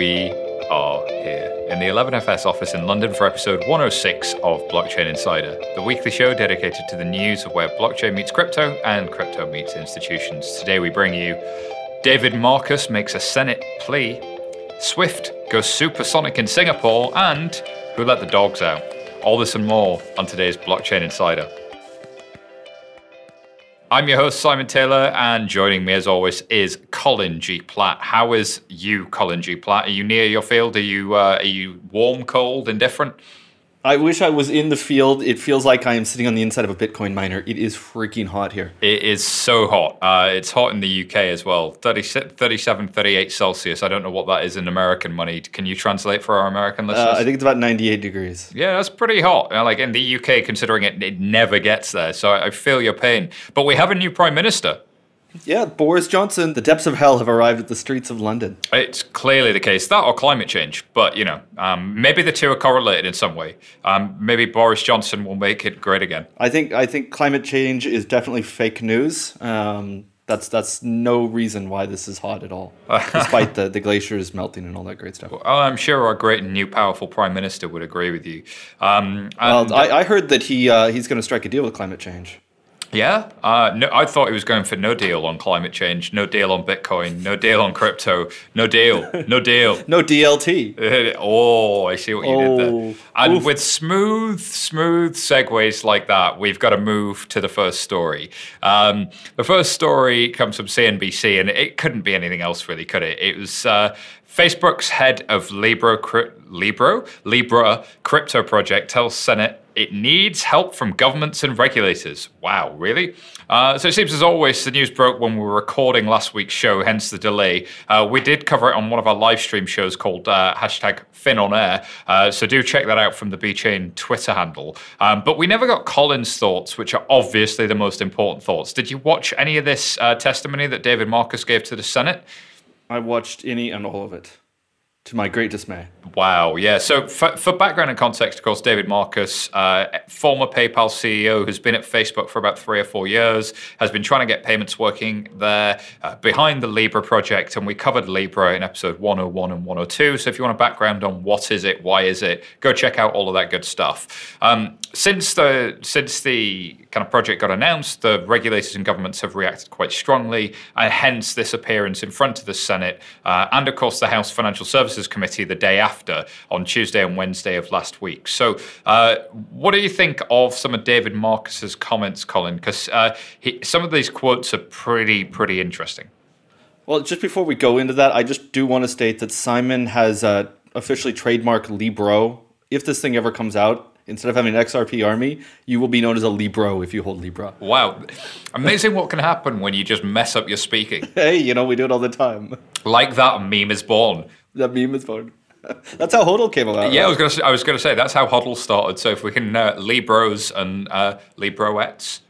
We are here in the 11FS office in London for episode 106 of Blockchain Insider, the weekly show dedicated to the news of where blockchain meets crypto and crypto meets institutions. Today we bring you David Marcus makes a Senate plea, SWIFT goes supersonic in Singapore, and who let the dogs out? All this and more on today's Blockchain Insider. I'm your host, Simon Taylor, and joining me as always is Colin G. Platt. How is you, Colin G. Platt? Are you near your field? Are you warm, cold, indifferent? I wish I was in the field. It feels like I am sitting on the inside of a Bitcoin miner. It is freaking hot here. It is so hot. It's hot in the UK as well. 37, 38 Celsius. I don't know what that is in American money. Can you translate for our American listeners? I think it's about 98 degrees. Yeah, that's pretty hot. Like in the UK, considering it never gets there. So I feel your pain. But we have a new prime minister. Yeah, Boris Johnson. The depths of hell have arrived at the streets of London. It's clearly the case. That or climate change. But, you know, maybe the two are correlated in some way. Maybe Boris Johnson will make it great again. I think climate change is definitely fake news. That's no reason why this is hot at all, despite the glaciers melting and all that great stuff. Well, I'm sure our great and new powerful prime minister would agree with you. I heard that he's going to strike a deal with climate change. Yeah, no, I thought he was going for no deal on climate change, no deal on Bitcoin, no deal on crypto, no deal, no deal. No DLT. Oh, I see what you did there. And with smooth segues like that, we've got to move to the first story. The first story comes from CNBC, and it couldn't be anything else really, could it? It was Facebook's head of Libra crypto project tells Senate it needs help from governments and regulators. Wow, really? So it seems as always the news broke when we were recording last week's show, hence the delay. We did cover it on one of our live stream shows called #FinOnAir. So do check that out from the BChain Twitter handle. But we never got Colin's thoughts, which are obviously the most important thoughts. Did you watch any of this testimony that David Marcus gave to the Senate? I watched any and all of it, to my great dismay. Wow, yeah. So for background and context, of course, David Marcus, former PayPal CEO who's been at Facebook for about 3 or 4 years, has been trying to get payments working there behind the Libra project. And we covered Libra in episode 101 and 102. So if you want a background on what is it, why is it, go check out all of that good stuff. Since the kind of project got announced, the regulators and governments have reacted quite strongly, and hence this appearance in front of the Senate and, of course, the House Financial Services Committee the day after, on Tuesday and Wednesday of last week. So what do you think of some of David Marcus's comments, Colin? Because some of these quotes are pretty interesting. Well, just before we go into that, I just do want to state that Simon has officially trademarked Libro. If this thing ever comes out, instead of having an XRP army, you will be known as a Libro if you hold Libra. Wow. Amazing what can happen when you just mess up your speaking. Hey, you know, we do it all the time. Like that meme is born. That meme is born. That's how HODL came about. Yeah, right? I was going to say, that's how HODL started. So if we can, Libros and Libroettes.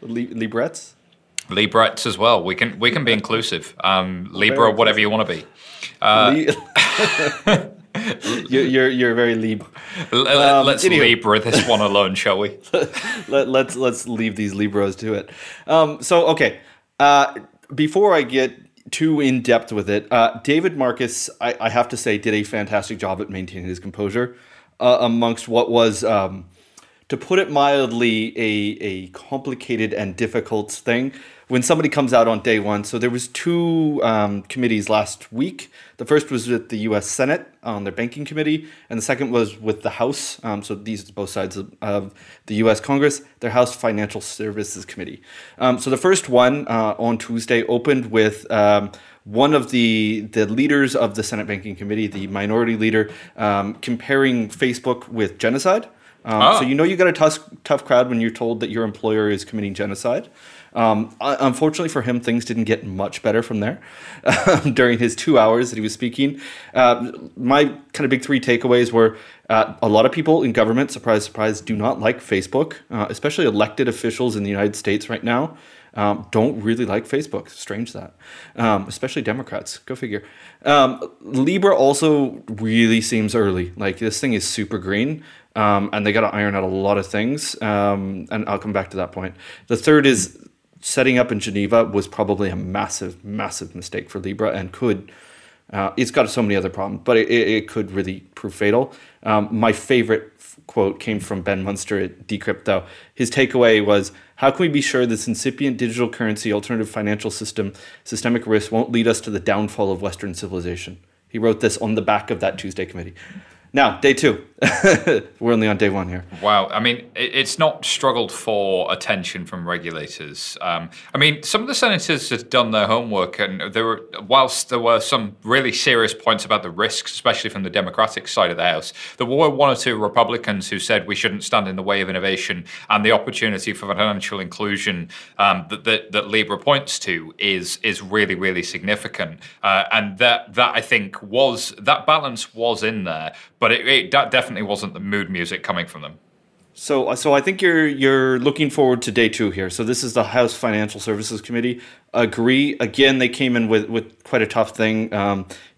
Librettes? Librettes as well. We can be inclusive. Libra, whatever you want to be. You're very Libra. Let's Libra this one alone, shall we? let's leave these Libros to it. Before I get too in-depth with it, David Marcus, I have to say, did a fantastic job at maintaining his composure amongst what was, to put it mildly, a complicated and difficult thing. When somebody comes out on day one, so there was two committees last week. The first was with the U.S. Senate on their banking committee, and the second was with the House. So these are both sides of the U.S. Congress, their House Financial Services Committee. So the first one on Tuesday opened with one of the leaders of the Senate Banking Committee, the minority leader, comparing Facebook with genocide. So you know you got a tough crowd when you're told that your employer is committing genocide. Unfortunately for him, things didn't get much better from there during his 2 hours that he was speaking. My kind of big three takeaways were a lot of people in government, surprise, surprise, do not like Facebook, especially elected officials in the United States right now. Don't really like Facebook. Strange that. Especially Democrats. Go figure. Libra also really seems early. like this thing is super green. And they got to iron out a lot of things. And I'll come back to that point. The third is setting up in Geneva was probably a massive, massive mistake for Libra and could It's got so many other problems, but it could really prove fatal. My favorite quote came from Ben Munster at Decrypto. His takeaway was, how can we be sure this incipient digital currency alternative financial system systemic risk won't lead us to the downfall of Western civilization? He wrote this on the back of that Tuesday committee. Now, day two. We're only on day one here. Wow. I mean, it's not struggled for attention from regulators. I mean, some of the senators have done their homework, and whilst there were some really serious points about the risks, especially from the Democratic side of the House, there were one or two Republicans who said we shouldn't stand in the way of innovation, and the opportunity for financial inclusion that Libra points to is really, really significant. And that I think was, that balance was in there. But it definitely wasn't the mood music coming from them. So I think you're looking forward to day two here. So this is the House Financial Services Committee. Agree. Again, they came in with quite a tough thing.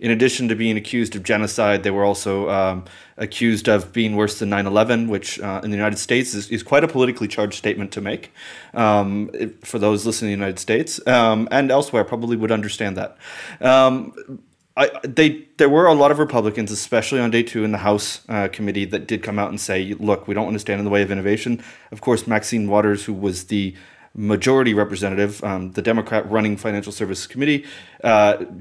In addition to being accused of genocide, they were also accused of being worse than 9/11, which in the United States is quite a politically charged statement to make for those listening in the United States and elsewhere probably would understand that. There were a lot of Republicans, especially on day two in the House committee, that did come out and say, look, we don't want to stand in the way of innovation. Of course, Maxine Waters, who was the majority representative, the Democrat running Financial Services Committee,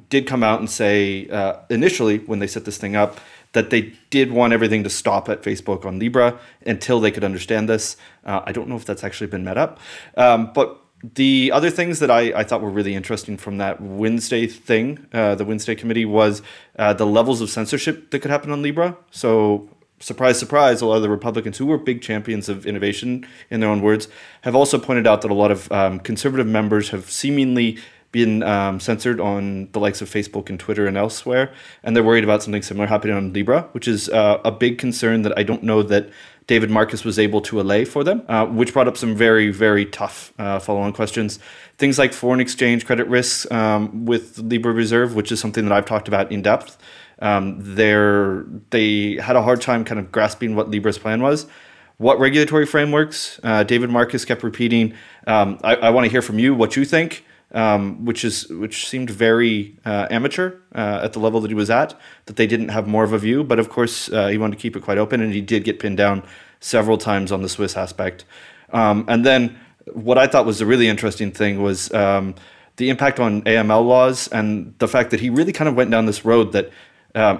did come out and say initially when they set this thing up that they did want everything to stop at Facebook on Libra until they could understand this. I don't know if that's actually been met up, but the other things that I thought were really interesting from that Wednesday thing, the Wednesday committee, was the levels of censorship that could happen on Libra. So surprise, surprise, a lot of the Republicans who were big champions of innovation, in their own words, have also pointed out that a lot of conservative members have seemingly been censored on the likes of Facebook and Twitter and elsewhere, and they're worried about something similar happening on Libra, which is a big concern that I don't know that David Marcus was able to allay for them, which brought up some very, very tough follow-on questions. Things like foreign exchange credit risks with Libra Reserve, which is something that I've talked about in depth. They had a hard time kind of grasping what Libra's plan was. What regulatory frameworks? David Marcus kept repeating, I want to hear from you what you think, which seemed very amateur at the level that he was at, that they didn't have more of a view. But of course, he wanted to keep it quite open, and he did get pinned down several times on the Swiss aspect. And then what I thought was a really interesting thing was the impact on AML laws and the fact that he really kind of went down this road that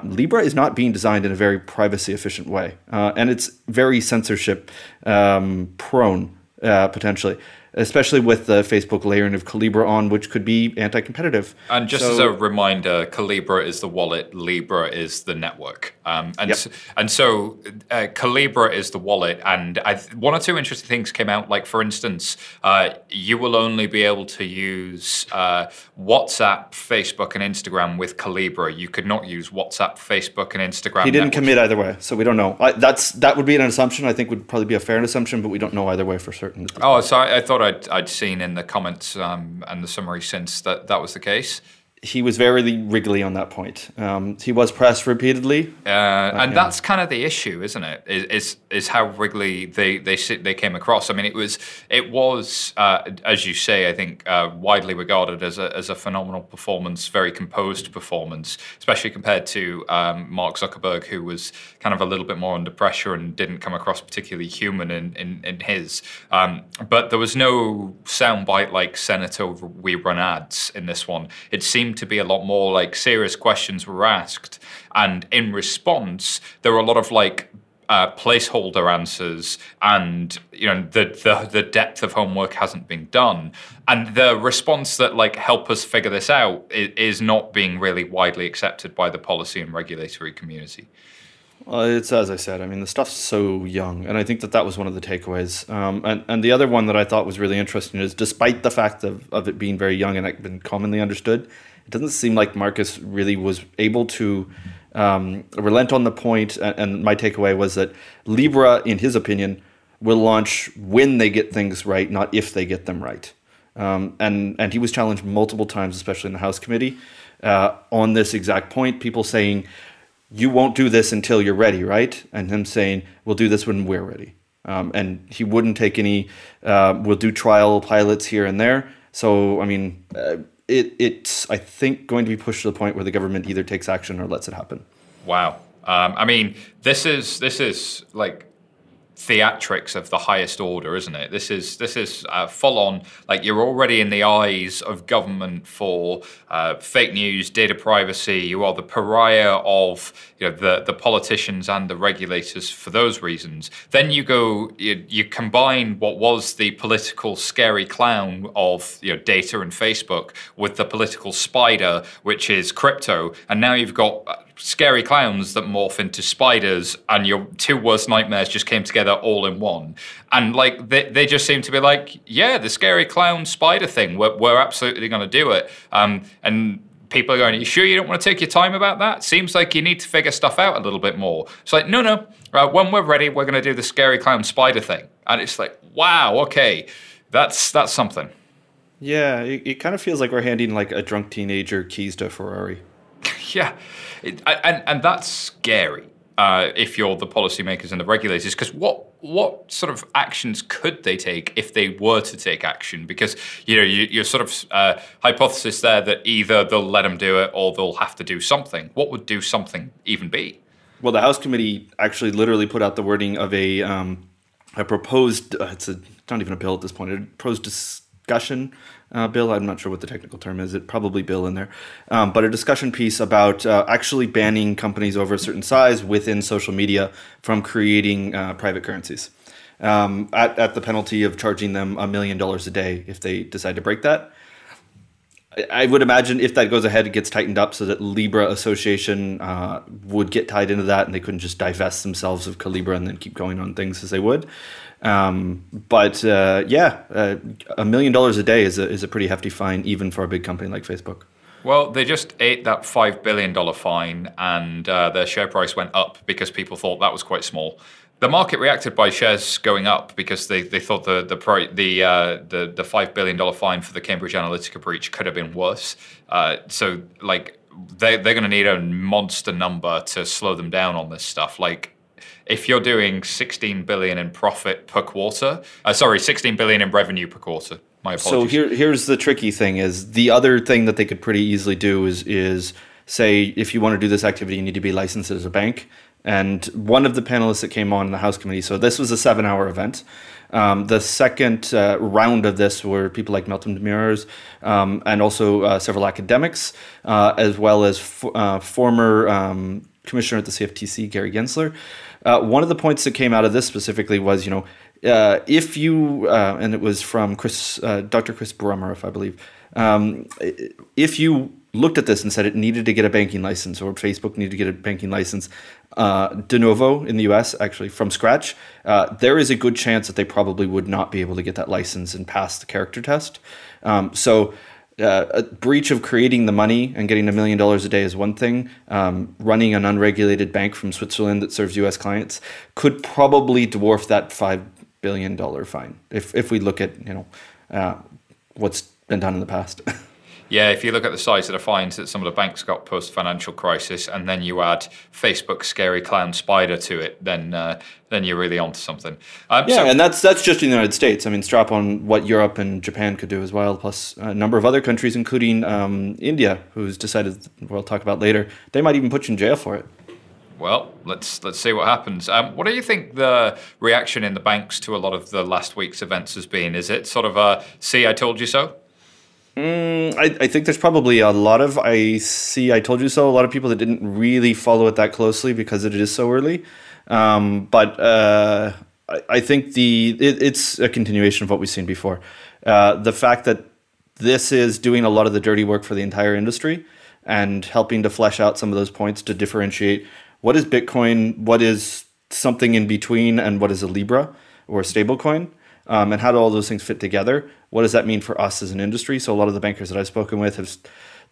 Libra is not being designed in a very privacy-efficient way, and it's very censorship-prone, potentially, especially with the Facebook layering of Calibra on, which could be anti-competitive. And just as a reminder, Calibra is the wallet, Libra is the network. So Calibra is the wallet, and one or two interesting things came out. Like, for instance, you will only be able to use WhatsApp, Facebook, and Instagram with Calibra. You could not use WhatsApp, Facebook, and Instagram. He didn't commit either way, so we don't know. That would be an assumption. I think would probably be a fair assumption, but we don't know either way for certain. Oh, so I thought I'd seen in the comments and the summary since that was the case. He was very wriggly on that point. He was pressed repeatedly. And that's kind of the issue, isn't it? Is how wriggly they came across. I mean, it was as you say, I think, widely regarded as a phenomenal performance, very composed performance, especially compared to Mark Zuckerberg, who was kind of a little bit more under pressure and didn't come across particularly human in his. But there was no soundbite like Senator, we run ads in this one. It seemed to be a lot more like serious questions were asked, and in response there were a lot of like placeholder answers, and you know the depth of homework hasn't been done, and the response that like help us figure this out is not being really widely accepted by the policy and regulatory community. Well, it's as I said. I mean, the stuff's so young, and I think that was one of the takeaways. And the other one that I thought was really interesting is, despite the fact of it being very young and it been commonly understood, it doesn't seem like Marcus really was able to relent on the point. And my takeaway was that Libra, in his opinion, will launch when they get things right, not if they get them right. And he was challenged multiple times, especially in the House committee, on this exact point. People saying, you won't do this until you're ready, right? And him saying, we'll do this when we're ready. And he wouldn't take any, we'll do trial pilots here and there. So, I mean, it's, I think, going to be pushed to the point where the government either takes action or lets it happen. Wow. I mean, this is like theatrics of the highest order, isn't it? This is full on. Like, you're already in the eyes of government for fake news, data privacy. You are the pariah of, you know, the politicians and the regulators for those reasons. Then you go, you combine what was the political scary clown of, you know, data and Facebook with the political spider, which is crypto, and now you've got scary clowns that morph into spiders, and your two worst nightmares just came together all in one. And like they just seem to be like, yeah, the scary clown spider thing, we're absolutely going to do it. And people are going, you sure you don't want to take your time about that? Seems like you need to figure stuff out a little bit more. It's like, no, right, when we're ready, we're going to do the scary clown spider thing. And it's like, wow, okay, that's something. Yeah, it kind of feels like we're handing like a drunk teenager keys to a Ferrari. Yeah, and that's scary if you're the policymakers and the regulators, because what sort of actions could they take if they were to take action? Because, you know, your sort of hypothesis there that either they'll let them do it or they'll have to do something. What would do something even be? Well, the House committee actually literally put out the wording of a proposed, it's not even a bill at this point, a proposed discussion bill. I'm not sure what the technical term is. It probably bill in there. But a discussion piece about actually banning companies over a certain size within social media from creating private currencies at the penalty of charging them $1 million a day if they decide to break that. I would imagine if that goes ahead, it gets tightened up so that Libra Association would get tied into that, and they couldn't just divest themselves of Calibra and then keep going on things as they would. But $1 million a day is a pretty hefty fine, even for a big company like Facebook. Well, they just ate that $5 billion fine, and their share price went up because people thought that was quite small. The market reacted by shares going up because they thought the $5 billion fine for the Cambridge Analytica breach could have been worse. So, like, they're going to need a monster number to slow them down on this stuff. Like, if you're doing $16 billion in profit per quarter, 16 billion in revenue per quarter. My apologies. So here's the tricky thing: is the other thing that they could pretty easily do is say, if you want to do this activity, you need to be licensed as a bank. And one of the panelists that came on in the House committee, so this was a 7-hour event. The second round of this were people like Melton Demurrers and also several academics, as well as former commissioner at the CFTC, Gary Gensler. One of the points that came out of this specifically was, you know, if you, and it was from Dr. Chris Brummer, I believe, if you looked at this and said it needed to get a banking license, or Facebook needed to get a banking license de novo in the US, actually from scratch, there is a good chance that they probably would not be able to get that license and pass the character test. A breach of creating the money and getting $1 million a day is one thing. Running an unregulated bank from Switzerland that serves US clients could probably dwarf that $5 billion fine if we look at, you know, what's been done in the past. Yeah, if you look at the size of the fines that some of the banks got post-financial crisis, and then you add Facebook scary clown spider to it, then you're really onto something. And that's just in the United States. I mean, strap on what Europe and Japan could do as well, plus a number of other countries, including India, who's decided, we'll talk about later, they might even put you in jail for it. Well, let's see what happens. What do you think the reaction in the banks to a lot of the last week's events has been? Is it sort of a, see, I told you so? I think there's probably a lot of I told you so. A lot of people that didn't really follow it that closely because it is so early. But I think it's a continuation of what we've seen before. The fact that this is doing a lot of the dirty work for the entire industry and helping to flesh out some of those points to differentiate what is Bitcoin, what is something in between, and what is a Libra or a stablecoin. And how do all those things fit together? What does that mean for us as an industry? So a lot of the bankers that I've spoken with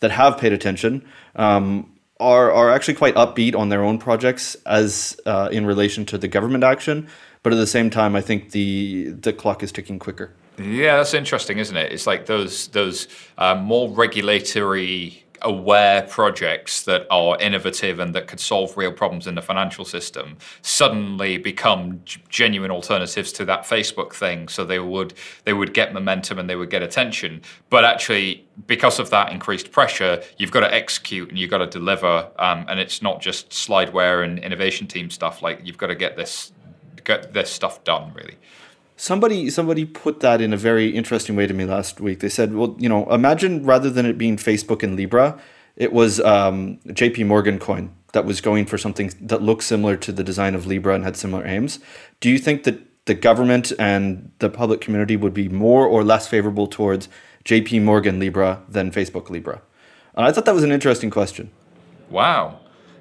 that have paid attention are actually quite upbeat on their own projects as in relation to the government action. But at the same time, I think the clock is ticking quicker. Yeah, that's interesting, isn't it? It's like those more regulatory aware projects that are innovative and that could solve real problems in the financial system suddenly become genuine alternatives to that Facebook thing. So they would get momentum and they would get attention. But actually, because of that increased pressure, you've got to execute and you've got to deliver. And it's not just slideware and innovation team stuff. Like, you've got to get this stuff done, really. Somebody put that in a very interesting way to me last week. They said, well, you know, imagine rather than it being Facebook and Libra, it was J.P. Morgan coin that was going for something that looked similar to the design of Libra and had similar aims. Do you think that the government and the public community would be more or less favorable towards J.P. Morgan Libra than Facebook Libra? And I thought that was an interesting question. Wow.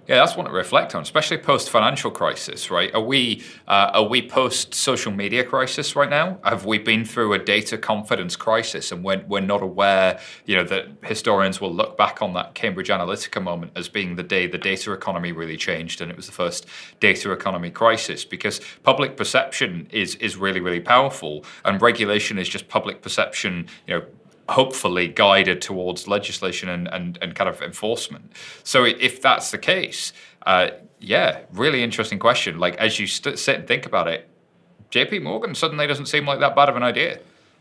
Yeah, that's one to reflect on, especially post-financial crisis, right? Are we post-social media crisis right now? Have we been through a data confidence crisis, and we're not aware, you know, that historians will look back on that Cambridge Analytica moment as being the day the data economy really changed, and it was the first data economy crisis, because public perception is really, really powerful, and regulation is just public perception, you know, hopefully guided towards legislation and kind of enforcement. So if that's the case, really interesting question. Like, as you sit and think about it, J.P. Morgan suddenly doesn't seem like that bad of an idea.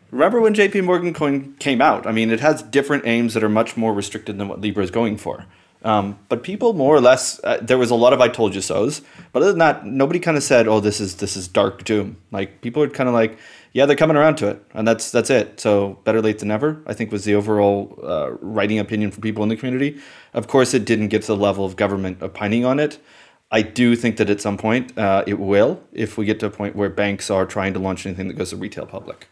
Remember when J.P. Morgan coin came out? I mean, it has different aims that are much more restricted than what Libra is going for. But people more or less, there was a lot of I told you so's, but other than that, nobody kind of said, oh, this is dark doom. Like, people are kind of like, yeah, they're coming around to it, and that's it. So better late than never, I think, was the overall writing opinion from people in the community. Of course, it didn't get to the level of government opining on it. I do think that at some point it will, if we get to a point where banks are trying to launch anything that goes to retail public.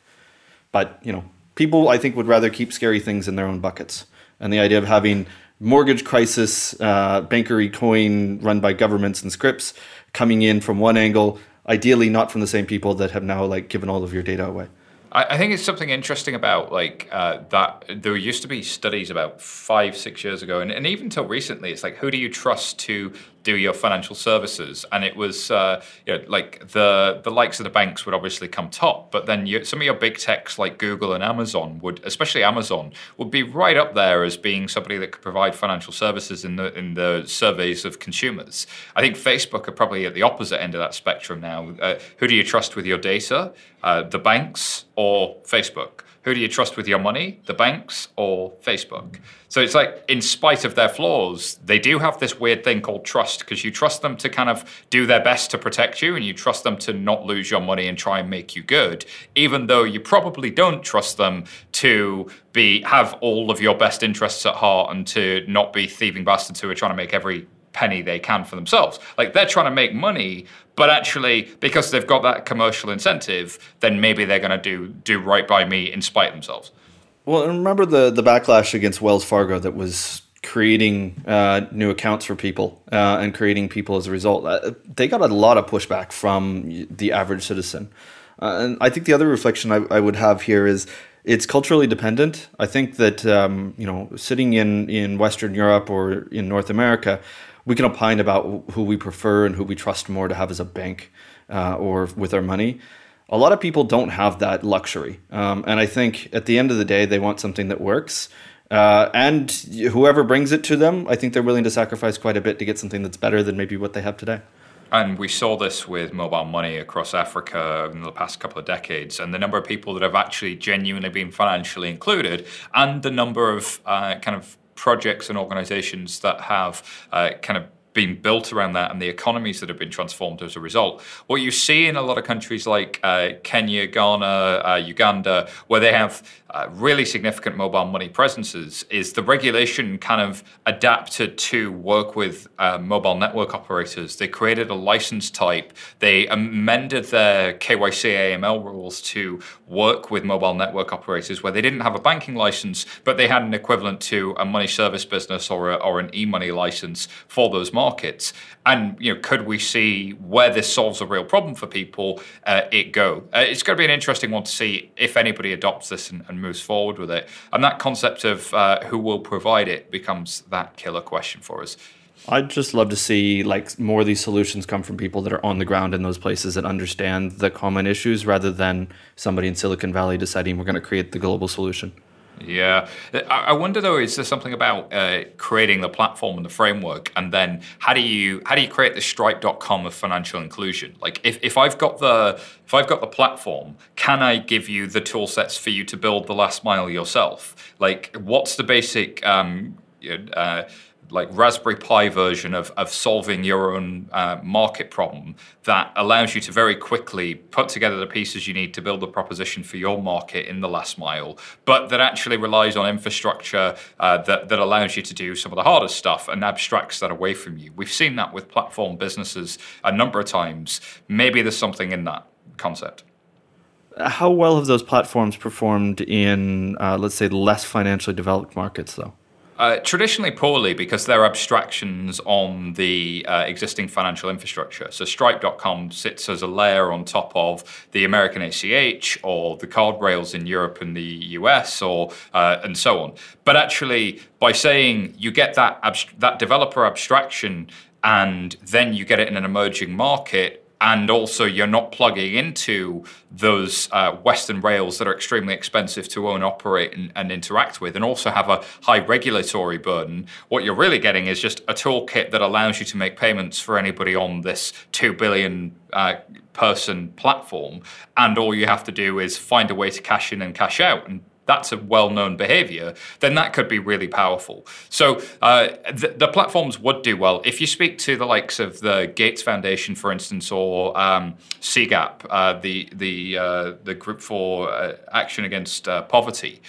But, you know, people, I think, would rather keep scary things in their own buckets. And the idea of having mortgage crisis, bankery coin run by governments and scripts coming in from one angle, ideally not from the same people that have now, like, given all of your data away. I think it's something interesting about, like, that there used to be studies about 5-6 years ago, and even till recently, it's like, who do you trust to do your financial services? And it was the likes of the banks would obviously come top, but then some of your big techs like Google and Amazon would, especially Amazon, would be right up there as being somebody that could provide financial services in the surveys of consumers. I think Facebook are probably at the opposite end of that spectrum now. Who do you trust with your data? The banks or Facebook? Who do you trust with your money? The banks or Facebook? So it's like, in spite of their flaws, they do have this weird thing called trust, because you trust them to kind of do their best to protect you, and you trust them to not lose your money and try and make you good, even though you probably don't trust them to have all of your best interests at heart and to not be thieving bastards who are trying to make every penny they can for themselves. Like, they're trying to make money, but actually, because they've got that commercial incentive, then maybe they're going to do right by me in spite of themselves. Well, and remember the backlash against Wells Fargo that was creating new accounts for people and creating people as a result. They got a lot of pushback from the average citizen. And I think the other reflection I would have here is it's culturally dependent. I think that sitting in Western Europe or in North America, we can opine about who we prefer and who we trust more to have as a bank or with our money. A lot of people don't have that luxury. And I think at the end of the day, they want something that works. And whoever brings it to them, I think they're willing to sacrifice quite a bit to get something that's better than maybe what they have today. And we saw this with mobile money across Africa in the past couple of decades, and the number of people that have actually genuinely been financially included, and the number of kind of projects and organizations that have kind of been built around that, and the economies that have been transformed as a result. What you see in a lot of countries like Kenya, Ghana, Uganda, where they have really significant mobile money presences, is the regulation kind of adapted to work with mobile network operators. They created a license type. They amended their KYC AML rules to work with mobile network operators where they didn't have a banking license, but they had an equivalent to a money service business or an e-money license for those markets. And, you know, could we see where this solves a real problem for people? It's going to be an interesting one to see if anybody adopts this and moves forward with it. And that concept of who will provide it becomes that killer question for us. I'd just love to see, like, more of these solutions come from people that are on the ground in those places that understand the common issues, rather than somebody in Silicon Valley deciding we're going to create the global solution. Yeah. I wonder, though, is there something about creating the platform and the framework, and then how do you create the Stripe.com of financial inclusion? Like, if I've got the platform, can I give you the tool sets for you to build the last mile yourself? Like, what's the basic like Raspberry Pi version of solving your own market problem that allows you to very quickly put together the pieces you need to build the proposition for your market in the last mile, but that actually relies on infrastructure that allows you to do some of the hardest stuff and abstracts that away from you. We've seen that with platform businesses a number of times. Maybe there's something in that concept. How well have those platforms performed in, let's say, less financially developed markets, though? Traditionally poorly, because they're abstractions on the existing financial infrastructure. So Stripe.com sits as a layer on top of the American ACH or the card rails in Europe and the US, or and so on. But actually, by saying you get that developer abstraction and then you get it in an emerging market, and also you're not plugging into those Western rails that are extremely expensive to own, operate, and interact with, and also have a high regulatory burden, what you're really getting is just a toolkit that allows you to make payments for anybody on this 2 billion person platform, and all you have to do is find a way to cash in and cash out, and that's a well-known behavior, then that could be really powerful. So the platforms would do well. If you speak to the likes of the Gates Foundation, for instance, or CGAP, the Group for Action Against Poverty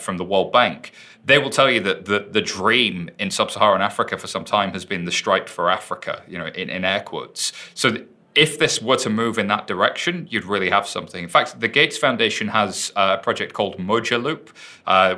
from the World Bank, they will tell you that the dream in sub-Saharan Africa for some time has been the Stripe for Africa, you know, in air quotes. So if this were to move in that direction, you'd really have something. In fact, the Gates Foundation has a project called Moja Loop,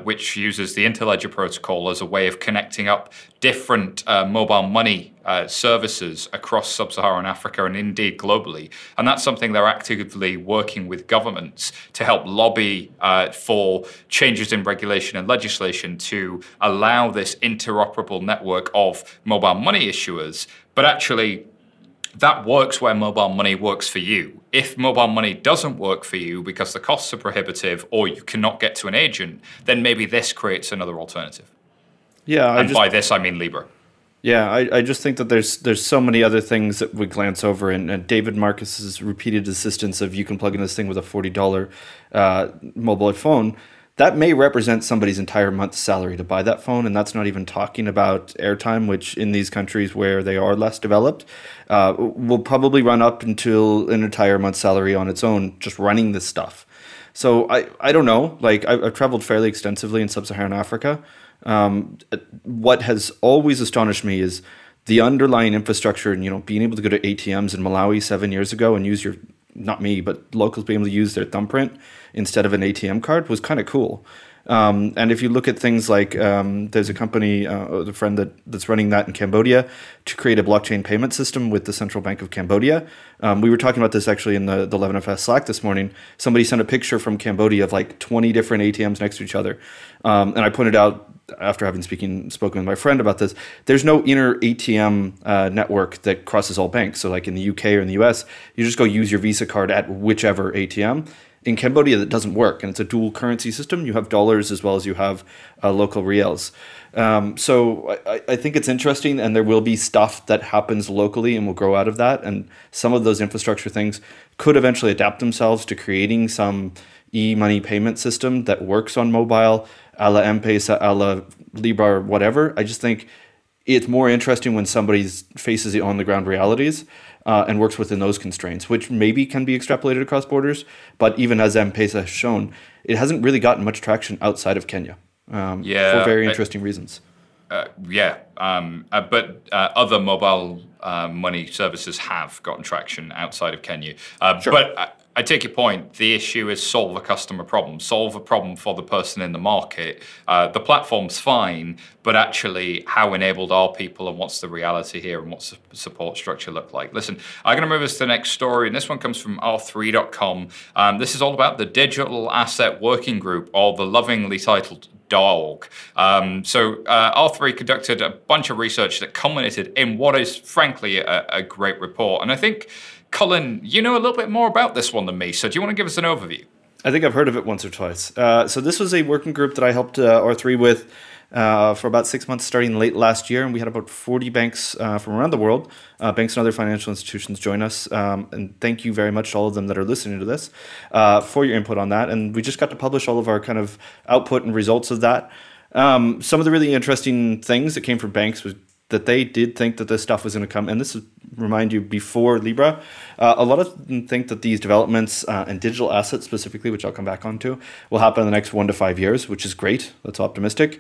which uses the Interledger protocol as a way of connecting up different mobile money services across sub-Saharan Africa and indeed globally. And that's something they're actively working with governments to help lobby for changes in regulation and legislation to allow this interoperable network of mobile money issuers, but actually that works where mobile money works for you. If mobile money doesn't work for you because the costs are prohibitive or you cannot get to an agent, then maybe this creates another alternative. Yeah, and by this, I mean Libra. Yeah, I just think that there's so many other things that we glance over, and David Marcus's repeated insistence of you can plug in this thing with a $40 mobile phone. That may represent somebody's entire month's salary to buy that phone, and that's not even talking about airtime, which in these countries where they are less developed, will probably run up until an entire month's salary on its own just running this stuff. So I don't know. Like, I've traveled fairly extensively in sub-Saharan Africa. What has always astonished me is the underlying infrastructure, and, you know, being able to go to ATMs in Malawi 7 years ago and use your – not me, but locals being able to use their thumbprint instead of an ATM card was kind of cool. And if you look at things like there's a company, the friend that's running that in Cambodia to create a blockchain payment system with the Central Bank of Cambodia. We were talking about this actually in the 11FS Slack this morning. Somebody sent a picture from Cambodia of like 20 different ATMs next to each other. And I pointed out, after having spoken with my friend about this, there's no inner ATM network that crosses all banks. So like in the UK or in the US, you just go use your Visa card at whichever ATM. In Cambodia, that doesn't work, and it's a dual currency system. You have dollars as well as you have local reals. So I think it's interesting, and there will be stuff that happens locally and will grow out of that. And some of those infrastructure things could eventually adapt themselves to creating some e-money payment system that works on mobile, a la M-Pesa, a la Libra, or whatever. I just think it's more interesting when somebody faces the on-the-ground realities and works within those constraints, which maybe can be extrapolated across borders. But even as M-Pesa has shown, it hasn't really gotten much traction outside of Kenya for very interesting reasons. But other mobile money services have gotten traction outside of Kenya. Sure. But I take your point. The issue is solve a customer problem. Solve a problem for the person in the market. The platform's fine, but actually how enabled are people, and what's the reality here, and what's the support structure look like? Listen, I'm going to move us to the next story, and this one comes from R3.com. This is all about the Digital Asset Working Group, or the lovingly titled DAWG. R3 conducted a bunch of research that culminated in what is frankly a great report. And I think, Colin, you know a little bit more about this one than me, so do you want to give us an overview? I think I've heard of it once or twice. So this was a working group that I helped R3 with for about 6 months starting late last year. And we had about 40 banks from around the world, banks and other financial institutions join us. And thank you very much to all of them that are listening to this for your input on that. And we just got to publish all of our kind of output and results of that. Some of the really interesting things that came from banks was that they did think that this stuff was going to come. And this is, remind you, before Libra, a lot of them think that these developments and digital assets specifically, which I'll come back onto, will happen in the next 1 to 5 years, which is great. That's optimistic.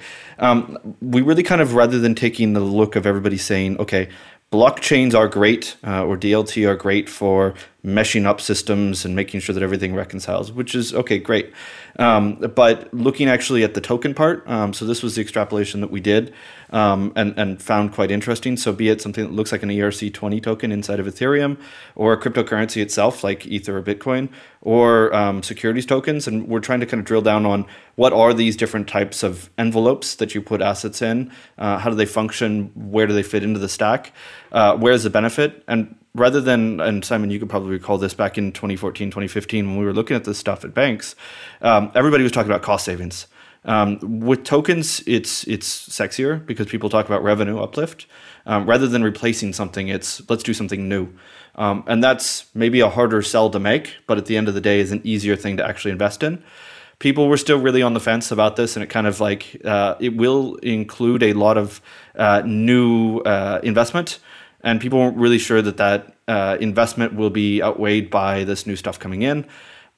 We really kind of, rather than taking the look of everybody saying, okay, blockchains are great or DLT are great for meshing up systems and making sure that everything reconciles, which is, okay, great. But looking actually at the token part, so this was the extrapolation that we did and found quite interesting. So be it something that looks like an ERC20 token inside of Ethereum or a cryptocurrency itself like Ether or Bitcoin or securities tokens. And we're trying to kind of drill down on what are these different types of envelopes that you put assets in? How do they function? Where do they fit into the stack? Where's the benefit? And rather than, and Simon, you could probably recall this back in 2014, 2015, when we were looking at this stuff at banks, everybody was talking about cost savings. With tokens, it's sexier because people talk about revenue uplift. Rather than replacing something, it's let's do something new. And that's maybe a harder sell to make, but at the end of the day is an easier thing to actually invest in. People were still really on the fence about this, and it kind of like, it will include a lot of new investment. And people weren't really sure that investment will be outweighed by this new stuff coming in,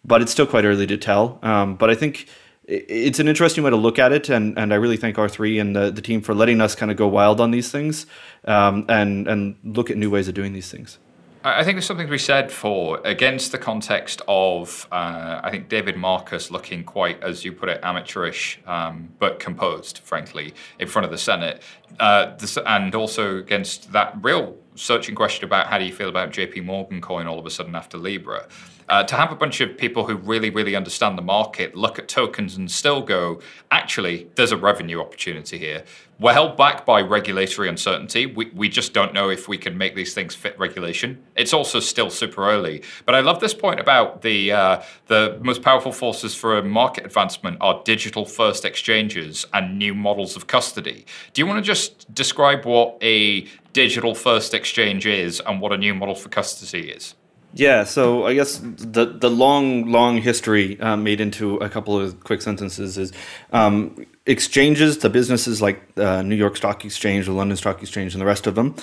but it's still quite early to tell. But I think it's an interesting way to look at it, and I really thank R3 and the team for letting us kind of go wild on these things and look at new ways of doing these things. I think there's something to be said for, against the context of, I think David Marcus looking quite, as you put it, amateurish, but composed, frankly, in front of the Senate, and also against that real searching question about how do you feel about J.P. Morgan coin all of a sudden after Libra. To have a bunch of people who really, really understand the market look at tokens and still go, actually, there's a revenue opportunity here. We're held back by regulatory uncertainty. We just don't know if we can make these things fit regulation. It's also still super early. But I love this point about the most powerful forces for market advancement are digital-first exchanges and new models of custody. Do you want to just describe what a digital-first exchange is and what a new model for custody is? Yeah, so I guess the long history made into a couple of quick sentences is exchanges, the businesses like the New York Stock Exchange, the London Stock Exchange, and the rest of them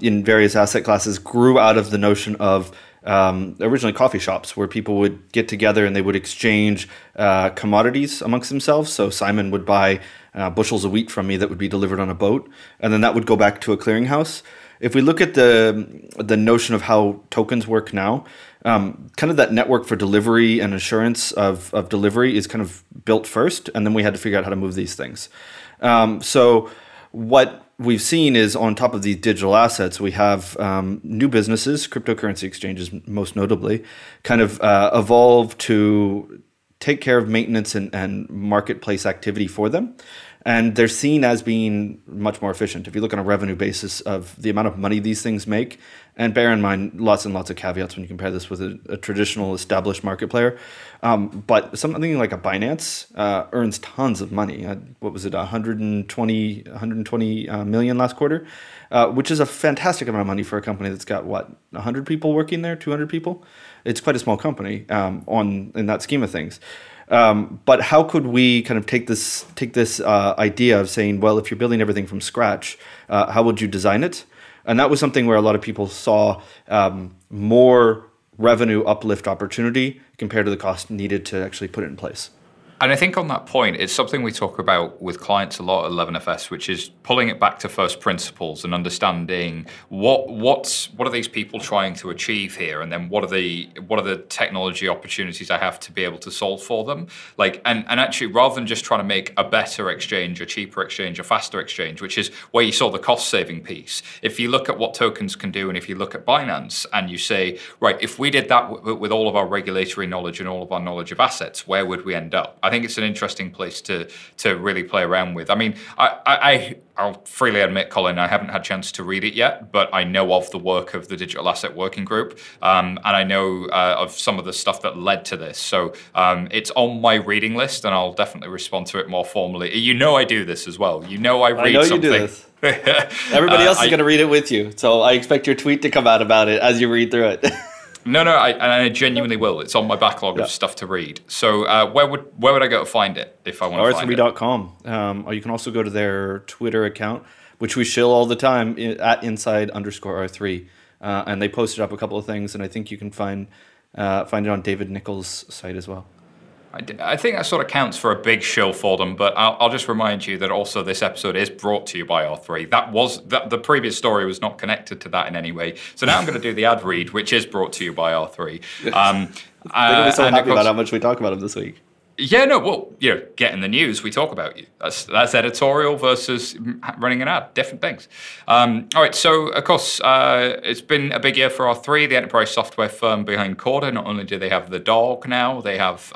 in various asset classes grew out of the notion of originally coffee shops where people would get together and they would exchange commodities amongst themselves. So Simon would buy bushels of wheat from me that would be delivered on a boat, and then that would go back to a clearinghouse. If we look at the notion of how tokens work now, kind of that network for delivery and assurance of delivery is kind of built first, and then we had to figure out how to move these things. So what we've seen is on top of these digital assets, we have new businesses, cryptocurrency exchanges most notably, kind of evolve to take care of maintenance and marketplace activity for them. And they're seen as being much more efficient. If you look on a revenue basis of the amount of money these things make, and bear in mind lots and lots of caveats when you compare this with a traditional established market player. But something like a Binance earns tons of money. What was it, 120 million last quarter, which is a fantastic amount of money for a company that's got, 100 people working there, 200 people? It's quite a small company in that scheme of things. But how could we kind of take this idea of saying, well, if you're building everything from scratch, how would you design it? And that was something where a lot of people saw more revenue uplift opportunity compared to the cost needed to actually put it in place. And I think on that point, it's something we talk about with clients a lot at 11FS, which is pulling it back to first principles and understanding what are these people trying to achieve here, and then what are the technology opportunities I have to be able to solve for them. Like and actually, rather than just trying to make a better exchange, a cheaper exchange, a faster exchange, which is where you saw the cost saving piece. If you look at what tokens can do, and if you look at Binance, and you say, right, if we did that with all of our regulatory knowledge and all of our knowledge of assets, where would we end up? I think it's an interesting place to really play around with. I mean, I'll freely admit, Colin, I haven't had a chance to read it yet, but I know of the work of the Digital Asset Working Group, and I know of some of the stuff that led to this. So it's on my reading list, and I'll definitely respond to it more formally. You know I do this as well. You know I read something. You do this. Everybody else is going to read it with you, so I expect your tweet to come out about it as you read through it. I genuinely will. It's on my backlog of stuff to read. So where would I go to find it if I want to find it? R3.com. Or you can also go to their Twitter account, which we shill all the time, at inside_R3. And they posted up a couple of things, and I think you can find it on David Nichols' site as well. I think that sort of counts for a big shill for them, but I'll just remind you that also this episode is brought to you by R3. The previous story was not connected to that in any way. So now I'm going to do the ad read, which is brought to you by R3. They're going to be so happy about how much we talk about them this week. Yeah, no, well, get in the news, we talk about you. That's editorial versus running an ad, different things. All right, so, of course, it's been a big year for R3, the enterprise software firm behind Corda. Not only do they have the dog now, they have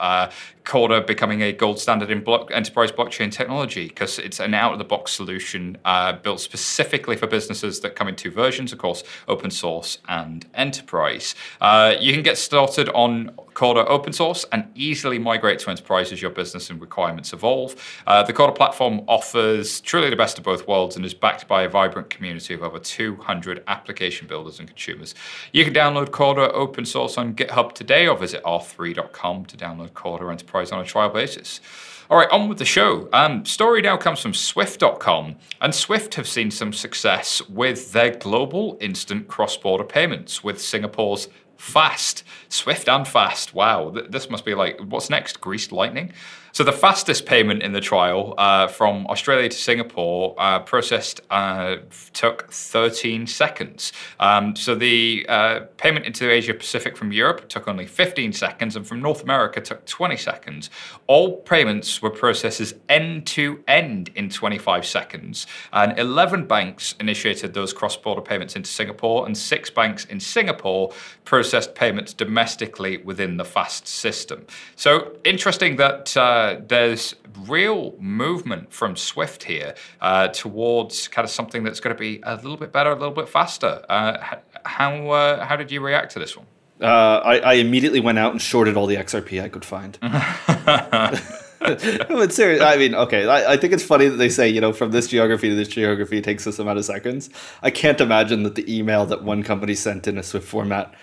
Corda becoming a gold standard in enterprise blockchain technology, because it's an out-of-the-box solution built specifically for businesses that come in two versions, of course, open source and enterprise. You can get started on Corda open source and easily migrate to enterprise as your business and requirements evolve. The Corda platform offers truly the best of both worlds and is backed by a vibrant community of over 200 application builders and consumers. You can download Corda open source on GitHub today or visit r3.com to download Corda enterprise on a trial basis. All right, on with the show. Story now comes from Swift.com, and Swift have seen some success with their global instant cross-border payments with Singapore's FAST. Swift and FAST. Wow, this must be like, what's next? Greased lightning? So the fastest payment in the trial from Australia to Singapore took 13 seconds. So the payment into Asia Pacific from Europe took only 15 seconds, and from North America took 20 seconds. All payments were processed end-to-end in 25 seconds, and 11 banks initiated those cross-border payments into Singapore, and 6 banks in Singapore processed payments domestically within the FAST system. So interesting that there's real movement from Swift here towards kind of something that's going to be a little bit better, a little bit faster. How did you react to this one? I immediately went out and shorted all the XRP I could find. But seriously, I mean, okay, I think it's funny that they say, from this geography to this geography it takes this amount of seconds. I can't imagine that the email that one company sent in a Swift format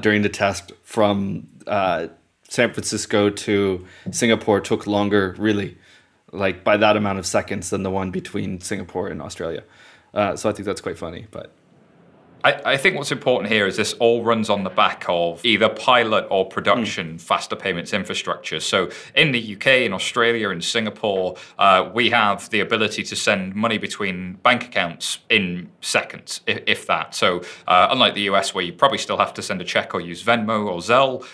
during the test from San Francisco to Singapore took longer, really, like by that amount of seconds than the one between Singapore and Australia. So I think that's quite funny. But I think what's important here is this all runs on the back of either pilot or production faster payments infrastructure. So in the UK, in Australia, in Singapore, we have the ability to send money between bank accounts in seconds, if that. So unlike the US, where you probably still have to send a check or use Venmo or Zelle,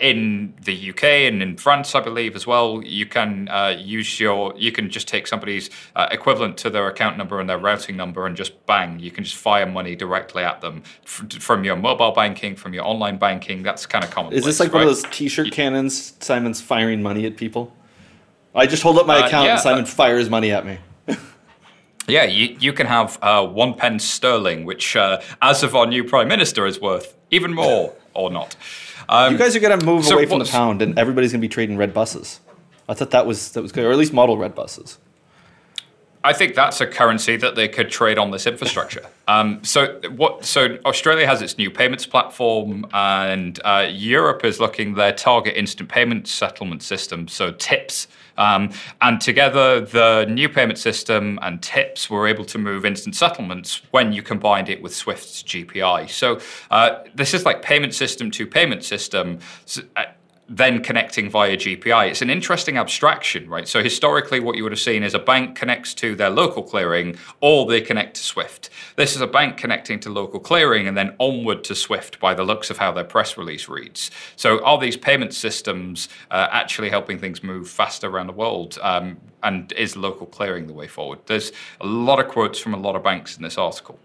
in the UK and in France, I believe as well, you can just take somebody's equivalent to their account number and their routing number and just bang, you can just fire money directly at them from your mobile banking, from your online banking. That's kind of common. Is this like one of those t-shirt cannons, Simon's firing money at people? I just hold up my account and Simon fires money at me. Yeah, you can have 1 pence sterling, which as of our new Prime Minister is worth even more or not. You guys are going to move away from the pound and everybody's going to be trading red buses. I thought that was good, or at least model red buses. I think that's a currency that they could trade on this infrastructure. So Australia has its new payments platform, and Europe is looking their target instant payment settlement system, so TIPS. And together, the new payment system and TIPS were able to move instant settlements when you combined it with Swift's GPI. So this is like payment system to payment system. So, then connecting via GPI. It's an interesting abstraction, right? So historically, what you would have seen is a bank connects to their local clearing or they connect to Swift. This is a bank connecting to local clearing and then onward to Swift by the looks of how their press release reads. So are these payment systems actually helping things move faster around the world? And is local clearing the way forward? There's a lot of quotes from a lot of banks in this article.